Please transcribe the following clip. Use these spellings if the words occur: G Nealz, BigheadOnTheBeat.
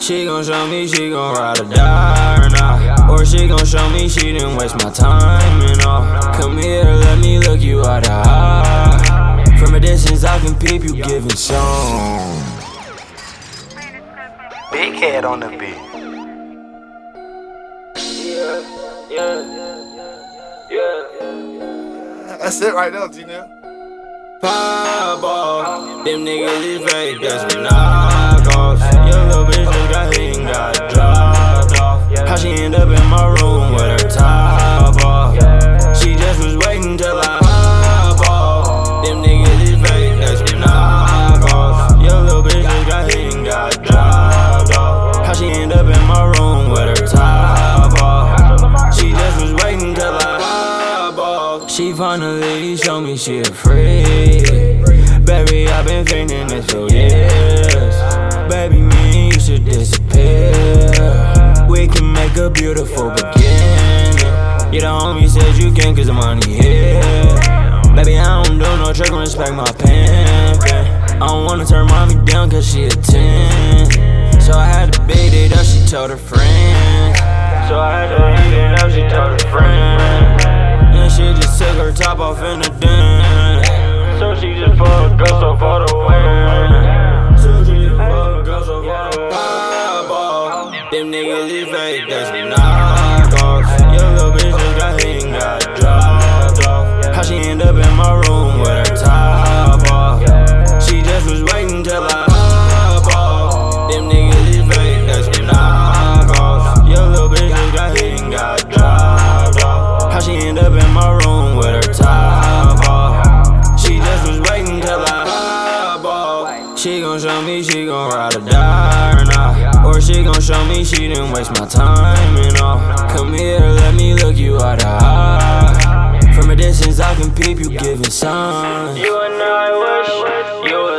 She gon' show me she gon' ride or die or not. Or she gon' show me she didn't waste my time and all. Come here, let me look you out the eye. From a distance I can peep you giving song. Big head on the beat. Yeah, yeah, yeah. That's it right now, G Nealz. Powerball, them niggas is fake, that's what knockoffs. Your little bitch just got hit and got dropped off. How she end up in my room with her top off? She just was waiting till I highball. Them niggas is fake, that's what knockoffs. Your little bitch just got hit and got dropped off. How she end up in my room with her top off? She just was waiting till I highball. She finally showed me she a freak. Baby, I've been fainting this for years. Baby, me and you should disappear. We can make a beautiful beginning. You the homie said you can't cause the money here. Baby, I don't do no trick, I respect my pimpin'. I don't wanna turn mommy down cause she a 10. So I had to beat it up, she told her friend. So I had to beat it up, she told her friend. And she just took her top off in the den. So she just fucked us up for the win. So she just fucked us up for the win. Powerball, them niggas is fake, that's what knockoffs. Your little bitch just got hit and got dropped off. How she end up in my room with her top off? She just was waiting till I highball. Them niggas is fake, that's what knockoffs. Your little bitch just got hit and got dropped off. How she end up in my room with her top off? She gon' show me she gon' ride or die or not. Or she gon' show me she didn't waste my time and all. Come here, let me look you out the eye. From a distance I can peep you giving signs. You and I wish you